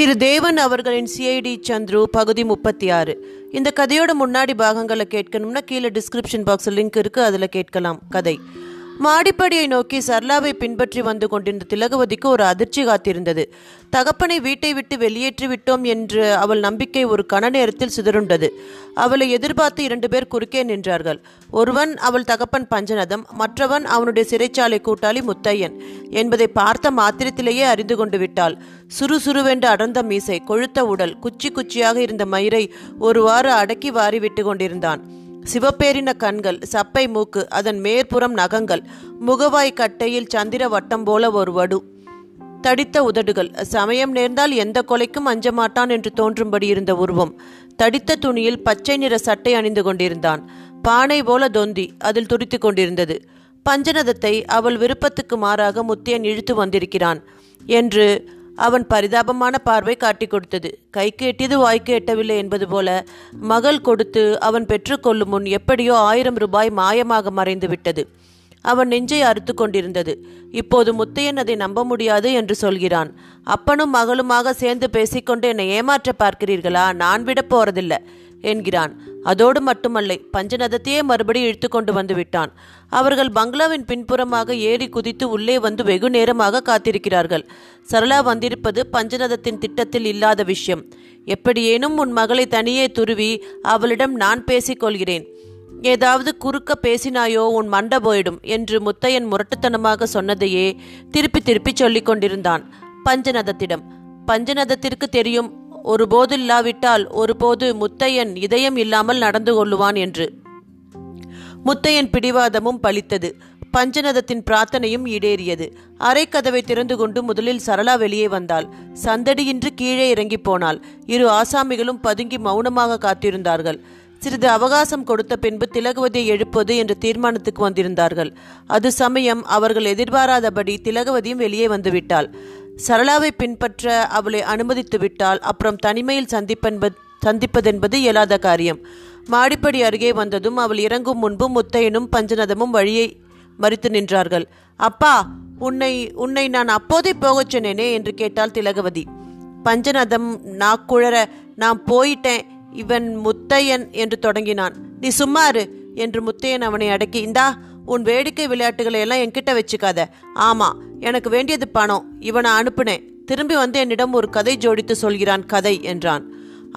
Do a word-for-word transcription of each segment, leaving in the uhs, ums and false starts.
திரு தேவன் அவர்களின் சிஐடி சந்துரு பகுதி முப்பத்தி ஆறு. இந்த கதையோட முன்னாடி பாகங்களை கேட்கணும்னா கீழே டிஸ்கிரிப்ஷன் பாக்ஸ் லிங்க் இருக்குது, அதில் கேட்கலாம். கதை. மாடிப்படியை நோக்கி சர்லாவை பின்பற்றி வந்து கொண்டிருந்த திலகவதிக்கு ஒரு அதிர்ச்சி காத்திருந்தது. தகப்பனை வீட்டை விட்டு வெளியேற்றி விட்டோம் என்று அவள் நம்பிக்கை ஒரு கண நேரத்தில் சிதறுண்டது. அவளை எதிர்பார்த்து இரண்டு பேர் குறுக்கே நின்றார்கள். ஒருவன் அவள் தகப்பன் பஞ்சநதம், மற்றவன் அவனுடைய சிறைச்சாலை கூட்டாளி முத்தையன் என்பதை பார்த்த மாத்திரத்திலேயே அறிந்து கொண்டு விட்டாள். சுறுசுறுவென்று அடர்ந்த மீசை, கொழுத்த உடல், குச்சி குச்சியாக இருந்த மயிரை ஒருவாறு அடக்கி வாரி விட்டு கொண்டிருந்தான். சிவப்பேரின கண்கள், சப்பை மூக்கு, அதன் மேற்புறம் நகங்கள், முகவாய் கட்டையில் சந்திர வட்டம் போல ஒரு வடு, தடித்த உதடுகள், சமயம் நேர்ந்தால் எந்த கொலைக்கும் அஞ்சமாட்டான் என்று தோன்றும்படி இருந்த உருவம், தடித்த துணியில் பச்சை நிற சட்டை அணிந்து கொண்டிருந்தான். பானை போல தொந்தி அதில் துடித்து கொண்டிருந்தது. பஞ்சநதத்தை அவள் விருப்பத்துக்கு மாறாக முத்தையன் இழுத்து வந்திருக்கிறான் என்று அவன் பரிதாபமான பார்வை காட்டி கொடுத்தது. கை கேட்டியது வாய்க்கு எட்டவில்லை என்பது போல மகள் கொடுத்து அவன் பெற்றுக்கொள்ளும் முன் எப்படியோ ஆயிரம் ரூபாய் மாயமாக மறைந்து விட்டது. அவன் நெஞ்சை அறுத்து கொண்டிருந்தது. இப்போது முத்தையன் அதை நம்ப முடியாது என்று சொல்கிறான். அப்பனும் மகளுமாக சேர்ந்து பேசிக்கொண்டு என்னை ஏமாற்ற பார்க்கிறீர்களா, நான் விட போறதில்லை என்கிறான். அதோடு மட்டுமல்லை, பஞ்சநதத்தையே மறுபடி இழுத்து கொண்டு வந்து விட்டான். அவர்கள் பங்களாவின் பின்புறமாக ஏறி குதித்து உள்ளே வந்து வெகு நேரமாக காத்திருக்கிறார்கள். சரளா வந்திருப்பது பஞ்சநதத்தின் திட்டத்தில் இல்லாத விஷயம். எப்படியேனும் உன் மகளை தனியே துருவி அவளிடம் நான் பேசிக்கொள்கிறேன், ஏதாவது குறுக்க பேசினாயோ உன் மண்டை போயிடும் என்று முத்தையன் முரட்டுத்தனமாக சொன்னதையே திருப்பி திருப்பி சொல்லி கொண்டிருந்தான் பஞ்சநதத்திடம். பஞ்சநதத்திற்கு தெரியும், ஒருபோது இல்லாவிட்டால் ஒருபோது முத்தையன் இதயம் இல்லாமல் நடந்து கொள்ளுவான் என்று. முத்தையன் பிடிவாதமும் பலித்தது. பஞ்சநதத்தின் பிரார்த்தனையும் ஈடேறியது. அரை கதவை திறந்து கொண்டு முதலில் சரளா வெளியே வந்தாள். சந்தடியின்றி கீழே இறங்கி போனாள். இரு ஆசாமிகளும் பதுங்கி மௌனமாக காத்திருந்தார்கள். சிறிது அவகாசம் கொடுத்த பின்பு திலகவதியை எழுப்பது என்ற தீர்மானத்துக்கு வந்திருந்தார்கள். அது சமயம் அவர்கள் எதிர்பாராதபடி திலகவதியும் வெளியே வந்துவிட்டாள். சரளாவை பின்பற்ற அவளை அனுமதித்து விட்டால் அப்புறம் தனிமையில் சந்திப்பென்பது சந்திப்பதென்பது இயலாத காரியம். மாடிப்படி அருகே வந்ததும் அவள் இறங்கும் முன்பு முத்தையனும் பஞ்சநதமும் வழியை மறித்து நின்றார்கள். அப்பா, உன்னை உன்னை நான் அப்போதே போகச் சொன்னேனே என்று கேட்டாள் திலகவதி. பஞ்சநதம் நாக்குழற நான் போயிட்டேன், இவன் முத்தையன் என்று தொடங்கினான். நீ சும்மாரு என்று முத்தையன் அவனை அடக்கி, இந்தா உன் வேடிக்கை விளையாட்டுகளை எல்லாம் என்கிட்ட வச்சுக்காத. ஆமாம், எனக்கு வேண்டியது பணம், இவனை அனுப்புனேன், திரும்பி வந்து என்னிடம் ஒரு கதை ஜோடித்து சொல்கிறான் கதை என்றான்.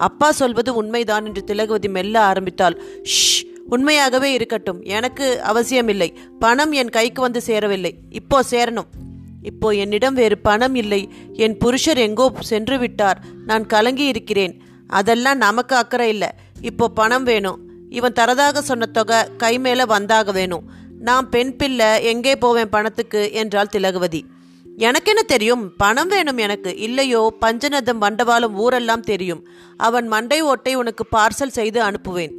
அப்பா சொல்வது உண்மைதான் என்று திலகவதி மெல்ல ஆரம்பித்தாள். ஷ், உண்மையாகவே இருக்கட்டும், எனக்கு அவசியமில்லை. பணம் என் கைக்கு வந்து சேரவில்லை, இப்போ சேரணும். இப்போ என்னிடம் வேறு பணம் இல்லை. என் புருஷர் எங்கோ சென்று விட்டார், நான் கலங்கி இருக்கிறேன். அதெல்லாம் நமக்கு அக்கறை இல்லை, இப்போ பணம் வேணும். இவன் தரதாக சொன்ன தொகை கை மேலே வந்தாக வேணும். நான் பெண் பிள்ளை, எங்கே போவேன் பணத்துக்கு என்றாள் திலகவதி. எனக்கென்ன தெரியும், பணம் வேணும் எனக்கு, இல்லையோ பஞ்சநதம் வண்டவாலும் ஊரெல்லாம் தெரியும். அவன் மண்டை ஓட்டை உனக்கு பார்சல் செய்து அனுப்புவேன்.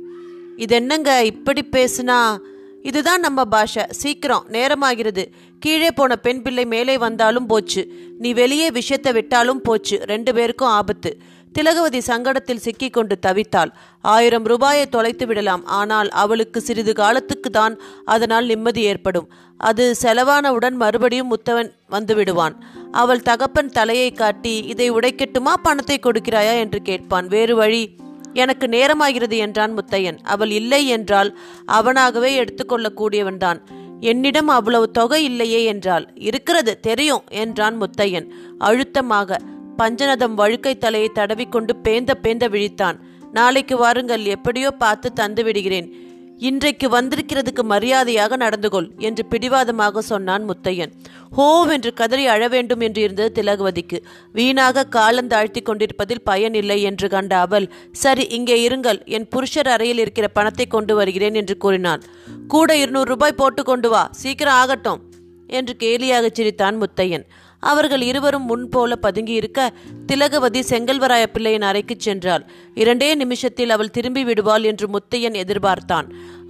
இதென்னங்க இப்படி பேசுனா? இதுதான் நம்ம பாஷை. சீக்கிரம், நேரமாகிறது. கீழே போன பெண் பிள்ளை மேலே வந்தாலும் போச்சு, நீ வெளியே விஷயத்தை விட்டாலும் போச்சு, ரெண்டு பேருக்கும் ஆபத்து. திலகவதி சங்கடத்தில் சிக்கிக்கொண்டு தவித்தாள். ஆயிரம் ரூபாயை தொலைத்து விடலாம், ஆனால் அவளுக்கு சிறிது காலத்துக்கு தான் அதனால் நிம்மதி ஏற்படும். அது செலவானவுடன் மறுபடியும் முத்தவன் வந்துவிடுவான். அவள் தகப்பன் தலையை காட்டி, இதை உடைக்கட்டுமா, பணத்தை கொடுக்கிறாயா என்று கேட்பான். வேறு வழி, எனக்கு நேரமாகிறது என்றான் முத்தையன். அவள் இல்லை என்றால் அவனாகவே எடுத்துக்கொள்ளக்கூடியவன்தான். என்னிடம் அவ்வளவு தொகை இல்லையே என்றாள். இருக்கிறது தெரியும் என்றான் முத்தையன் அழுத்தமாக. பஞ்சநதம் வழுக்கை தலையை தடவிக்கொண்டு பேந்த பேந்த விழித்தான். நாளைக்கு வாருங்கள், எப்படியோ பார்த்து தந்து விடுகிறேன். இன்றைக்கு வந்திருக்கிறதுக்கு மரியாதையாக நடந்து கொள் என்று பிடிவாதமாக சொன்னான் முத்தையன். ஹோவென்று கதறி அழ வேண்டும் என்று இருந்தது திலகவதிக்கு. வீணாக காலந்தாழ்த்தி கொண்டிருப்பதில் பயன் இல்லை என்று கண்ட அவள், சரி இங்கே இருங்கள், என் புருஷர் அறையில் இருக்கிற பணத்தை கொண்டு வருகிறேன் என்று கூறினான். கூட இருநூறு ரூபாய் போட்டு கொண்டு வா, சீக்கிரம் ஆகட்டும் என்று கேலியாக சிரித்தான் முத்தையன். அவர்கள் இருவரும் முன்போல பதுங்கியிருக்க திலகவதி செங்கல்வராய பிள்ளையின் அறைக்கு சென்றாள். இரண்டே நிமிஷத்தில் அவள் திரும்பி விடுவாள் என்று முத்தையன் எதிர்பார்த்தான்.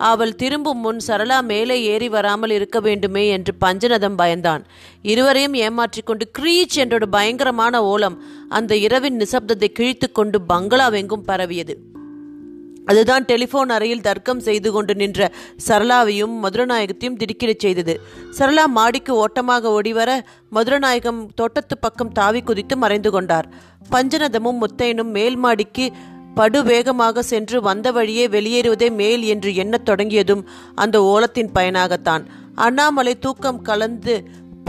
அவள் திரும்பும் முன் சரளா மேலே ஏறி வராமல் இருக்க வேண்டுமே என்று பஞ்சநதம் பயந்தான். இருவரையும் ஏமாற்றிக்கொண்டு கிரீச் என்றோட பயங்கரமான ஓலம் அந்த இரவின் நிசப்தத்தை கிழித்து கொண்டு பங்களாவெங்கும் பரவியது. அதுதான் டெலிஃபோன் அறையில் தர்க்கம் செய்து கொண்டு நின்ற சரளாவையும் மதுரநாயகத்தையும் திடுக்கிடச் செய்தது. சரளா மாடிக்கு ஓட்டமாக ஓடிவர மதுரநாயகம் தோட்டத்து பக்கம் தாவி குதித்து மறைந்து கொண்டார். பஞ்சநதமும் முத்தையனும் மேல் மாடிக்கு படு வேகமாக சென்று வந்த வழியே வெளியேறுவதே மேல் என்று எண்ணத் தொடங்கியதும் அந்த ஓலத்தின் பயனாகத்தான். அண்ணாமலை தூக்கம் கலந்து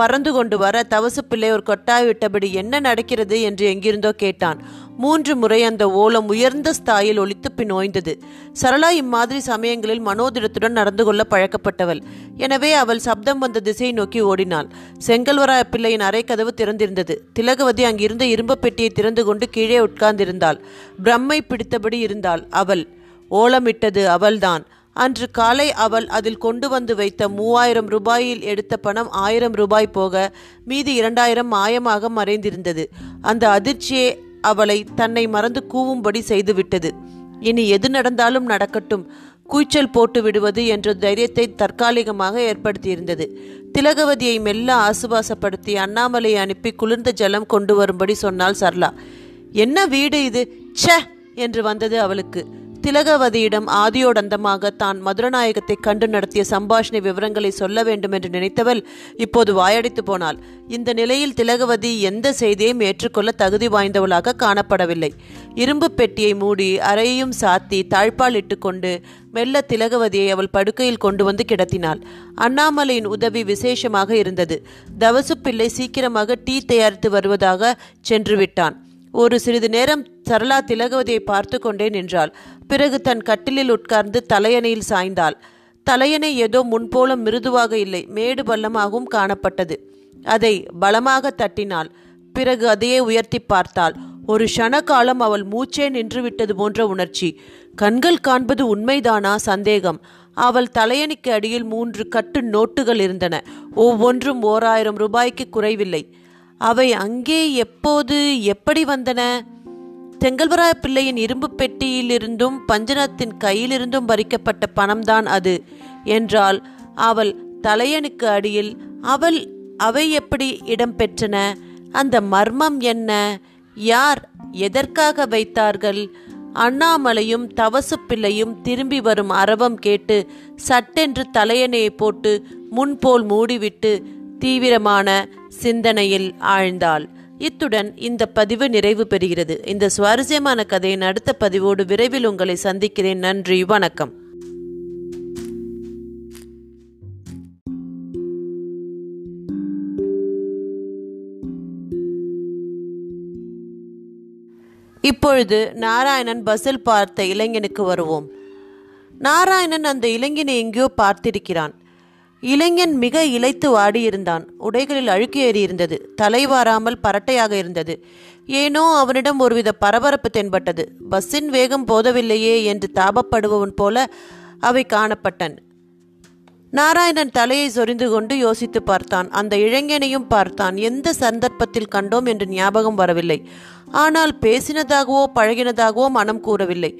பறந்து கொண்டு வர தவசு பிள்ளை ஒரு கொட்டாய் விட்டபடி என்ன நடக்கிறது என்று எங்கிருந்தோ கேட்டான். மூன்று முறை அந்த ஓலம் உயர்ந்த ஸ்தாயில் ஒலித்து பின் ஓய்ந்தது. சரளா இம்மாதிரி சமயங்களில் மனோதிடத்துடன் நடந்து கொள்ள பழக்கப்பட்டவள். எனவே அவள் சப்தம் வந்த திசையை நோக்கி ஓடினாள். செங்கல்வராய பிள்ளையின் அரை கதவு திறந்திருந்தது. திலகவதி அங்கிருந்த இரும்பு பெட்டியை திறந்து கொண்டு கீழே உட்கார்ந்திருந்தாள். பிரம்மை பிடித்தபடி இருந்தாள். அவள் ஓலமிட்டது அவள்தான். அன்று காலை அவள் அதில் கொண்டு வந்து வைத்த மூவாயிரம் ரூபாயில் எடுத்த பணம் ஆயிரம் ரூபாய் போக மீதி இரண்டாயிரம் மாயமாக மறைந்திருந்தது. அந்த அதிர்ச்சியே அவளை தன்னை மறந்து கூவும்படி செய்துவிட்டது. இனி எது நடந்தாலும் நடக்கட்டும், கூச்சல் போட்டு விடுவது என்ற தைரியத்தை தற்காலிகமாக ஏற்படுத்தியிருந்தது. திலகவதியை மெல்ல ஆசுவாசப்படுத்தி அண்ணாமலையை அனுப்பி குளிர்ந்த ஜலம் கொண்டு வரும்படி சொன்னாள் சரளா. என்ன வீடு இது, ச்சே என்று வந்தது அவளுக்கு. திலகவதியிடம் ஆதியோடந்தமாக தான் மதுரநாயகத்தை கண்டு நடத்திய சம்பாஷணை விவரங்களை சொல்ல வேண்டும் என்று நினைத்தவள் இப்போது வாயடித்து போனாள். இந்த நிலையில் திலகவதி எந்த செய்தியையும் ஏற்றுக்கொள்ள தகுதி வாய்ந்தவளாக காணப்படவில்லை. இரும்பு பெட்டியை மூடி அறையையும் சாத்தி தாழ்பால் இட்டு கொண்டு மெல்ல திலகவதியை அவள் படுக்கையில் கொண்டு வந்து கிடத்தினாள். அண்ணாமலையின் உதவி விசேஷமாக இருந்தது. தவசு பிள்ளை சீக்கிரமாக டீ தயாரித்து வருவதாக சென்று விட்டான். ஒரு சிறிது நேரம் சரளா திலகவதியை பார்த்து கொண்டே நின்றாள். பிறகு தன் கட்டிலில் உட்கார்ந்து தலையணையில் சாய்ந்தாள். தலையணை ஏதோ முன்போல மிருதுவாக இல்லை, மேடு பள்ளமாகவும் காணப்பட்டது. அதை பலமாக தட்டினாள். பிறகு அதையே உயர்த்தி பார்த்தாள். ஒரு க்ஷண காலம் அவள் மூச்சே நின்று விட்டது போன்ற உணர்ச்சி. கண்கள் காண்பது உண்மைதானா சந்தேகம். அவள் தலையணிக்கு அடியில் மூன்று கட்டு நோட்டுகள் இருந்தன. ஒவ்வொன்றும் ஓர் ஆயிரம் ரூபாய்க்கு குறைவில்லை. அவை அங்கே எப்போது எப்படி வந்தன? செங்கல்வராய பிள்ளையின் இரும்பு பெட்டியிலிருந்தும் பஞ்சனத்தின் கையிலிருந்தும் பறிக்கப்பட்ட பணம்தான் அது என்றால் அவள் தலையனுக்கு அடியில் அவள் அவை எப்படி இடம் பெற்றன? அந்த மர்மம் என்ன? யார் எதற்காக வைத்தார்கள்? அண்ணாமலையும் தவசு பிள்ளையும் திரும்பி வரும் அரவம் கேட்டு சட்டென்று தலையணையை போட்டு முன்போல் மூடிவிட்டு தீவிரமான சிந்தனையில் ஆழ்ந்தாள். இத்துடன் இந்த பதிவு நிறைவு பெறுகிறது. இந்த சுவாரஸ்யமான கதையின் அடுத்த பதிவோடு விரைவில் உங்களை சந்திக்கிறேன். நன்றி, வணக்கம். இப்பொழுது நாராயணன் பஸ்ஸில் பார்த்த இளைஞனுக்கு வருவோம். நாராயணன் அந்த இளைஞனை எங்கேயோ பார்த்திருக்கிறான். இளைஞன் மிக இளைத்து வாடியிருந்தான். உடைகளில் அழுக்கு ஏறியிருந்தது. தலைவாராமல் பரட்டையாக இருந்தது. ஏனோ அவனிடம் ஒருவித பரபரப்பு தென்பட்டது. பஸ்ஸின் வேகம் போதவில்லையே என்று தாபப்படுபவன் போல அவை காணப்பட்டன். நாராயணன் தலையை சொரிந்து கொண்டு யோசித்து பார்த்தான். அந்த இளைஞனையும் பார்த்தான். எந்த சந்தர்ப்பத்தில் கண்டோம் என்று ஞாபகம் வரவில்லை. ஆனால் பேசினதாகவோ பழகினதாகவோ மனம் கூறவில்லை.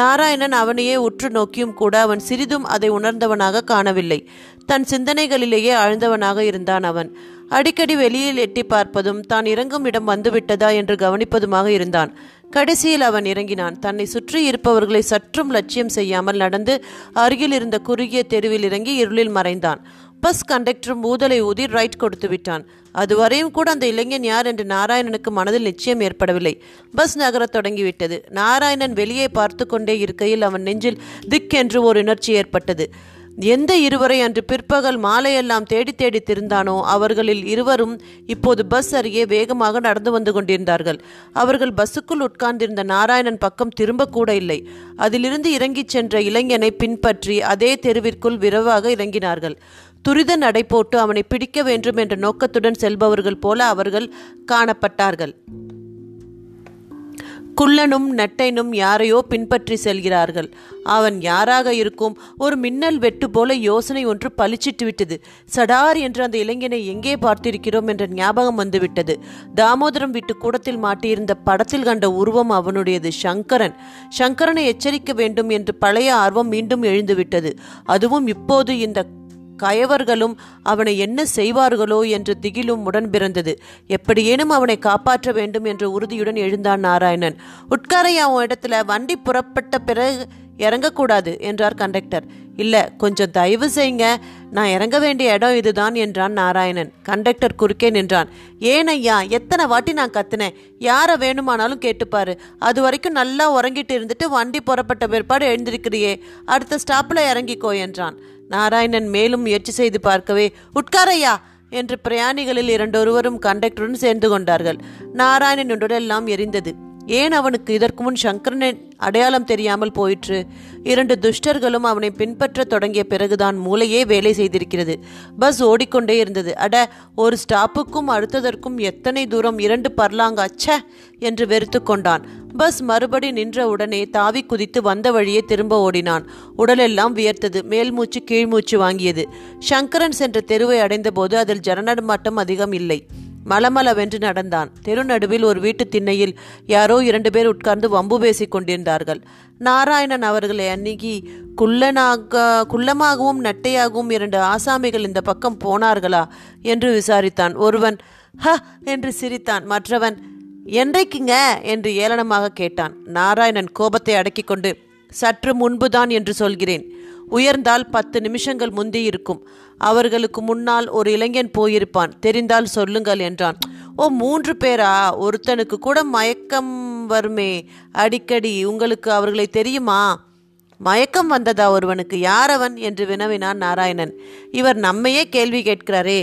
நாராயணன் அவனையே உற்று நோக்கியும் கூட அவன் சிறிதும் அதை உணர்ந்தவனாக காணவில்லை. தன் சிந்தனைகளிலேயே ஆழ்ந்தவனாக இருந்தான் அவன். அடிக்கடி வெளியில் எட்டி பார்ப்பதும் தான் இறங்கும் இடம் வந்துவிட்டதா என்று கவனிப்பதுமாக இருந்தான். கடைசியில் அவன் இறங்கினான். தன்னை சுற்றி இருப்பவர்களை சற்றும் லட்சியம் செய்யாமல் நடந்து அருகில் இருந்த குறுகிய தெருவில் இறங்கி இருளில் மறைந்தான். பஸ் கண்டக்டரும் ஊதலை ஊதி ரைட் கொடுத்து விட்டான். அதுவரையும் கூட அந்த இளைஞன் யார் என்று நாராயணனுக்கு மனதில் நிச்சயம் ஏற்படவில்லை. பஸ் நகரத் தொடங்கிவிட்டது. நாராயணன் வெளியே பார்த்து கொண்டே இருக்கையில் அவன் நெஞ்சில் திக் என்று ஒரு உணர்ச்சி ஏற்பட்டது. எந்த இருவரை அன்று பிற்பகல் மாலையெல்லாம் தேடி தேடி திருந்தானோ அவர்களில் இருவரும் இப்போது பஸ் அருகே வேகமாக நடந்து வந்து கொண்டிருந்தார்கள். அவர்கள் பஸ்ஸுக்குள் உட்கார்ந்திருந்த நாராயணன் பக்கம் திரும்ப கூட இல்லை. அதிலிருந்து இறங்கி சென்ற இளைஞனை பின்பற்றி அதே தெருவிற்குள் விரைவாக இறங்கினார்கள். துரித நடை போட்டு அவனை பிடிக்க வேண்டும் என்ற நோக்கத்துடன் செல்பவர்கள் போல அவர்கள் காணப்பட்டார்கள். குள்ளனும் நட்டைனும் யாரையோ பின்பற்றி செல்கிறார்கள். அவன் யாராக இருக்கும்? ஒரு மின்னல் வெட்டு போல யோசனை ஒன்று பளிச்சிட்டு விட்டது. சடார் என்று அந்த இளைஞனை எங்கே பார்த்திருக்கிறோம் என்ற ஞாபகம் வந்துவிட்டது. தாமோதரம் வீட்டு கூடத்தில் மாட்டியிருந்த படத்தில் கண்ட உருவம் அவனுடையது. சங்கரன். சங்கரனை எச்சரிக்க வேண்டும் என்று பழைய ஆர்வம் மீண்டும் எழுந்துவிட்டது. அதுவும் இப்போது இந்த கயவர்களும் அவனை என்ன செய்வார்களோ என்ற திகிலும் உடன் பிறந்தது. எப்படியேனும் அவனை காப்பாற்ற வேண்டும் என்ற உறுதியுடன் எழுந்தான் நாராயணன். உட்காரையா இடத்துல வண்டி புறப்பட்ட பிறகு இறங்கக்கூடாது என்றார் கண்டக்டர். இல்லை, கொஞ்சம் தயவு செய்யுங்க, நான் இறங்க வேண்டிய இடம் இதுதான் என்றான் நாராயணன். கண்டக்டர் குறுக்கே நின்றான். ஏனையா, எத்தனை வாட்டி நான் கத்துனேன், யாரை வேணுமானாலும் கேட்டுப்பாரு, அது வரைக்கும் நல்லா உறங்கிட்டு இருந்துட்டு வண்டி புறப்பட்ட பிற்பாடு எழுந்திருக்கிறியே, அடுத்த ஸ்டாப்பில் இறங்கிக்கோ என்றான். நாராயணன் மேலும் முயற்சி செய்து பார்க்கவே, உட்காரையா என்று பிரயாணிகளில் இரண்டொருவரும் கண்டக்டருடன் சேர்ந்து கொண்டார்கள். நாராயணனுடன் எல்லாம் எரிந்தது. ஏன் அவனுக்கு இதற்கு முன் சங்கரனின் அடையாளம் தெரியாமல் போயிற்று? இரண்டு துஷ்டர்களும் அவனை பின்பற்ற தொடங்கிய பிறகுதான் மூளையே வேலை செய்திருக்கிறது. பஸ் ஓடிக்கொண்டே இருந்தது. அட, ஒரு ஸ்டாப்புக்கும் அடுத்ததற்கும் எத்தனை தூரம், இரண்டு பர்லாங்கா, ச்சே என்று வெறுத்து கொண்டான். பஸ் மறுபடி நின்ற உடனே தாவி குதித்து வந்த வழியே திரும்ப ஓடினான். உடலெல்லாம் வியர்த்தது. மேல்மூச்சு கீழ்மூச்சு வாங்கியது. சங்கரன் சென்ற தெருவை அடைந்த போது அதில் ஜனநடுமாட்டம் அதிகம் இல்லை. மலமளவென்று நடந்தான். தெரு நடுவில் ஒரு வீட்டு திண்ணையில் யாரோ இரண்டு பேர் உட்கார்ந்து வம்பு பேசி கொண்டிருந்தார்கள். நாராயணன் அவர்களை அன்னிகி, குள்ளனாக குள்ளமாகவும் நட்டையாகவும் இரண்டு ஆசாமிகள் இந்த பக்கம் போனார்களா என்று விசாரித்தான். ஒருவன் ஹ என்று சிரித்தான். மற்றவன் என்றைக்குங்க என்று ஏளனமாக கேட்டான். நாராயணன் கோபத்தை அடக்கி கொண்டு, சற்று முன்புதான் என்று சொல்கிறேன், உயர்ந்தால் பத்து நிமிஷங்கள் முந்தி இருக்கும், அவர்களுக்கு முன்னால் ஒரு இளைஞன் போயிருப்பான், தெரிந்தால் சொல்லுங்கள் என்றான். ஓ, மூன்று பேரா? ஒருத்தனுக்கு கூட மயக்கம் வருமே அடிக்கடி, உங்களுக்கு அவர்களை தெரியுமா? மயக்கம் வந்ததா ஒருவனுக்கு? யாரவன் என்று வினவினான் நாராயணன். இவர் நம்மையே கேள்வி கேட்கிறாரே.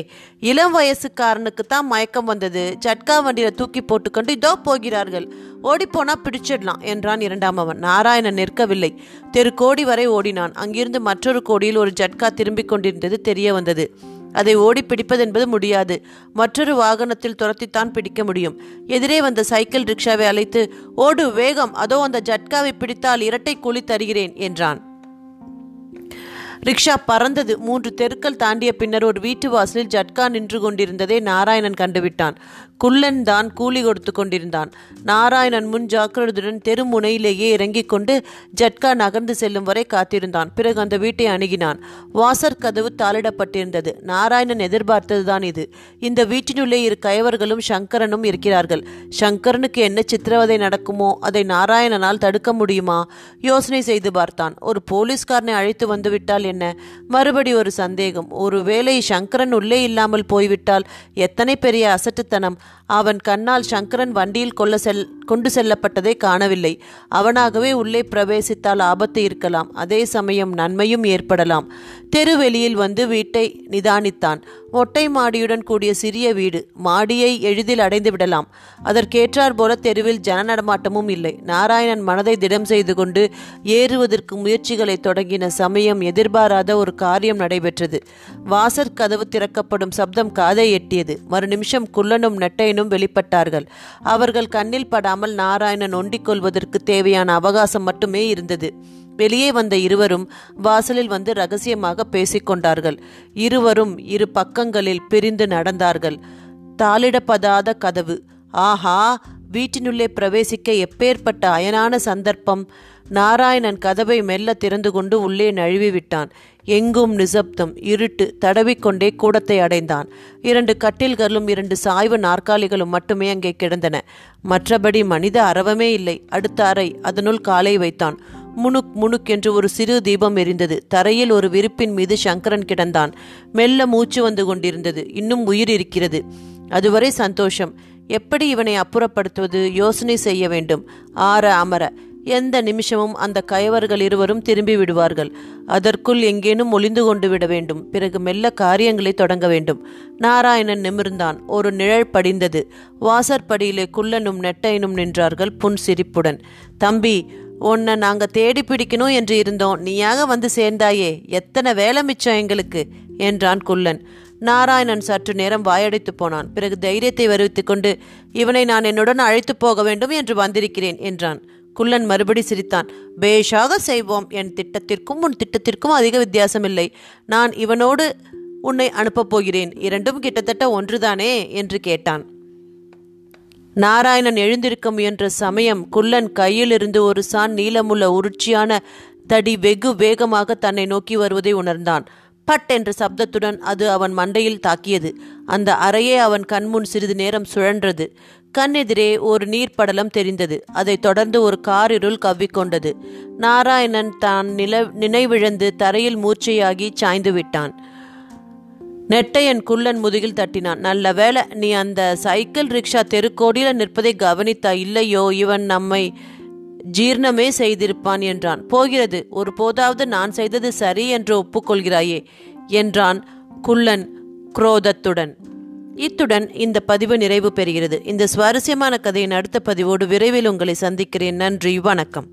இளம் வயசுக்காரனுக்கு தான் மயக்கம் வந்தது, ஜட்கா வண்டியில தூக்கி போட்டுக்கொண்டு இதோ போகிறார்கள், ஓடிப்போனா பிடிச்சிடலாம் என்றான் இரண்டாம் அவன். நாராயணன் நிற்கவில்லை. தெரு கோடி வரை ஓடினான். அங்கிருந்து மற்றொரு கோடியில் ஒரு ஜட்கா திரும்பிக் கொண்டிருந்தது தெரிய வந்தது. அதை ஓடி பிடிப்பதென்பது முடியாது. மற்றொரு வாகனத்தில் துரத்தித்தான் பிடிக்க முடியும். எதிரே வந்த சைக்கிள் ரிக்ஷாவை அழைத்து, ஓடு வேகம், அதோ அந்த ஜட்காவை பிடித்தால் இரட்டை கூலி தருகிறேன் என்றான். ரிக்ஷா பறந்தது. மூன்று தெருக்கள் தாண்டிய பின்னர் ஒரு வீட்டு வாசலில் ஜட்கா நின்று கொண்டிருந்ததை நாராயணன் கண்டுவிட்டான். குள்ளன் தான் கூலி கொடுத்து கொண்டிருந்தான். நாராயணன் முன் ஜாக்கிரதையுடன் தெரு முனையிலேயே இறங்கிக் கொண்டு ஜட்கா நகர்ந்து செல்லும் வரை காத்திருந்தான். பிறகு அந்த வீட்டை அணுகினான். வாசற் கதவு தாளிடப்பட்டிருந்தது. நாராயணன் எதிர்பார்த்ததுதான் இது. இந்த வீட்டினுள்ளே இரு கயவர்களும் சங்கரனும் இருக்கிறார்கள். சங்கரனுக்கு என்ன சித்திரவதை நடக்குமோ அதை நாராயணனால் தடுக்க முடியுமா? யோசனை செய்து பார்த்தான். ஒரு போலீஸ்காரனை அழைத்து வந்துவிட்டால் என்ன? மறுபடி ஒரு சந்தேகம். ஒருவேளை சங்கரன் உள்ளே இல்லாமல் போய்விட்டால் எத்தனை பெரிய அசட்டுத்தனம்! அவன் கண்ணால் சங்கரன் வண்டியில் கொள்ள செல் கொண்டு செல்லப்பட்டதை காணவில்லை. அவனாகவே உள்ளே பிரவேசித்தால் ஆபத்து இருக்கலாம், அதே சமயம் நன்மையும் ஏற்படலாம். தெருவெளியில் வந்து வீட்டை நிதானித்தான். மொட்டை மாடியுடன் கூடிய சிறிய வீடு. மாடியை எளிதில் அடைந்து விடலாம். அதற்கேற்றார் போல தெருவில் ஜன நடமாட்டமும் இல்லை. நாராயணன் மனதை திடம் செய்து கொண்டு ஏறுவதற்கு முயற்சிகளை தொடங்கின சமயம் எதிர்பாராத ஒரு காரியம் நடைபெற்றது. வாசற் கதவு திறக்கப்படும் சப்தம் காதை எட்டியது. மறு நிமிஷம் குள்ளனும் நட்டையனும் வெளிப்பட்டார்கள். அவர்கள் கண்ணில் படாமல் நாராயணன் ஒண்டிக் கொள்வதற்கு தேவையான அவகாசம் மட்டுமே இருந்தது. வெளியே வந்த இருவரும் வாசலில் வந்து ரகசியமாக பேசிக்கொண்டார்கள். இருவரும் இரு பக்கங்களில் பிரிந்து நடந்தார்கள். தாளிடப்படாத கதவு. ஆஹா, வீட்டினுள்ளே பிரவேசிக்க எப்பேற்பட்ட அயனான சந்தர்ப்பம்! நாராயணன் கதவை மெல்ல திறந்து கொண்டு உள்ளே நழுவி விட்டான். எங்கும் நிசப்தம், இருட்டு. தடவிக்கொண்டே கூடத்தை அடைந்தான். இரண்டு கட்டில்களும் இரண்டு சாய்வு நாற்காலிகளும் மட்டுமே அங்கே கிடந்தன. மற்றபடி மனித அரவமே இல்லை. அடுத்த அறை, அதனுள் காலை வைத்தான். முணுக் முணுக் என்று ஒரு சிறு தீபம் எரிந்தது. தரையில் ஒரு விரிப்பின் மீது சங்கரன் கிடந்தான். மெல்ல மூச்சு வந்து கொண்டிருந்தது. இன்னும் உயிர் இருக்கிறது. அதுவரை சந்தோஷம். எப்படி இவனை அப்புறப்படுத்துவது? யோசனை செய்ய வேண்டும். ஆற அமர எந்த நிமிஷமும் அந்த கயவர்கள் இருவரும் திரும்பி விடுவார்கள். அதற்குள் எங்கேனும் ஒளிந்து கொண்டு விட வேண்டும். பிறகு மெல்ல காரியங்களை தொடங்க வேண்டும். நாராயணன் நிமிர்ந்தான். ஒரு நிழல் படிந்தது. வாசற்படியிலே குள்ளனும் நெட்டையனும் நின்றார்கள் புன் சிரிப்புடன். தம்பி, உன்னை நாங்க தேடி பிடிக்கணும் என்று இருந்தோம், நீயாக வந்து சேர்ந்தாயே, எத்தனை வேலை மிச்சம் எங்களுக்கு என்றான் குள்ளன். நாராயணன் சற்று நேரம் வாயடைத்து போனான். பிறகு தைரியத்தை வருவித்து கொண்டு, இவனை நான் என்னுடன் அழைத்து போக வேண்டும் என்று வந்திருக்கிறேன் என்றான். குள்ளன் மறுபடி சிரித்தான். பேஷாக செய்வோம், என் திட்டத்திற்கும் உன் திட்டத்திற்கும் அதிக வித்தியாசமில்லை, நான் இவனோடு உன்னை அனுப்பப் போகிறேன், இரண்டும் கிட்டத்தட்ட ஒன்றுதானே என்று கேட்டான். நாராயணன் எழுந்திருக்க முயன்ற சமயம் குள்ளன் கையிலிருந்து ஒரு சான் நீளமுள்ள உருட்சியான தடி வெகு வேகமாக தன்னை நோக்கி வருவதை உணர்ந்தான். பட் என்ற சப்தத்துடன் அது அவன் மண்டையில் தாக்கியது. அந்த அறையே அவன் கண்முன் சிறிது நேரம் சுழன்றது. கண்ணெதிரே ஒரு நீர்ப்படலம் தெரிந்தது. அதை தொடர்ந்து ஒரு காரிருள் கவ்விக்கொண்டது. நாராயணன் தான் நில நினைவிழந்து தரையில் மூர்ச்சையாகி சாய்ந்து விட்டான். நெட்டையன் குள்ளன் முதுகில் தட்டினான். நல்ல வேளை நீ அந்த சைக்கிள் ரிக்ஷா தெருக்கோடியில் நிற்பதை கவனித்தா? இல்லையோ இவன் நம்மை ஜீர்ணமே செய்திருப்பான் என்றான். போகிறது, ஒரு போதாவது நான் செய்தது சரி என்று ஒப்புக்கொள்கிறாயே என்றான் குள்ளன் குரோதத்துடன். இத்துடன் இந்த பதிவு நிறைவு பெறுகிறது. இந்த சுவாரஸ்யமான கதையின் அடுத்த பதிவோடு விரைவில் உங்களை சந்திக்கிறேன். நன்றி, வணக்கம்.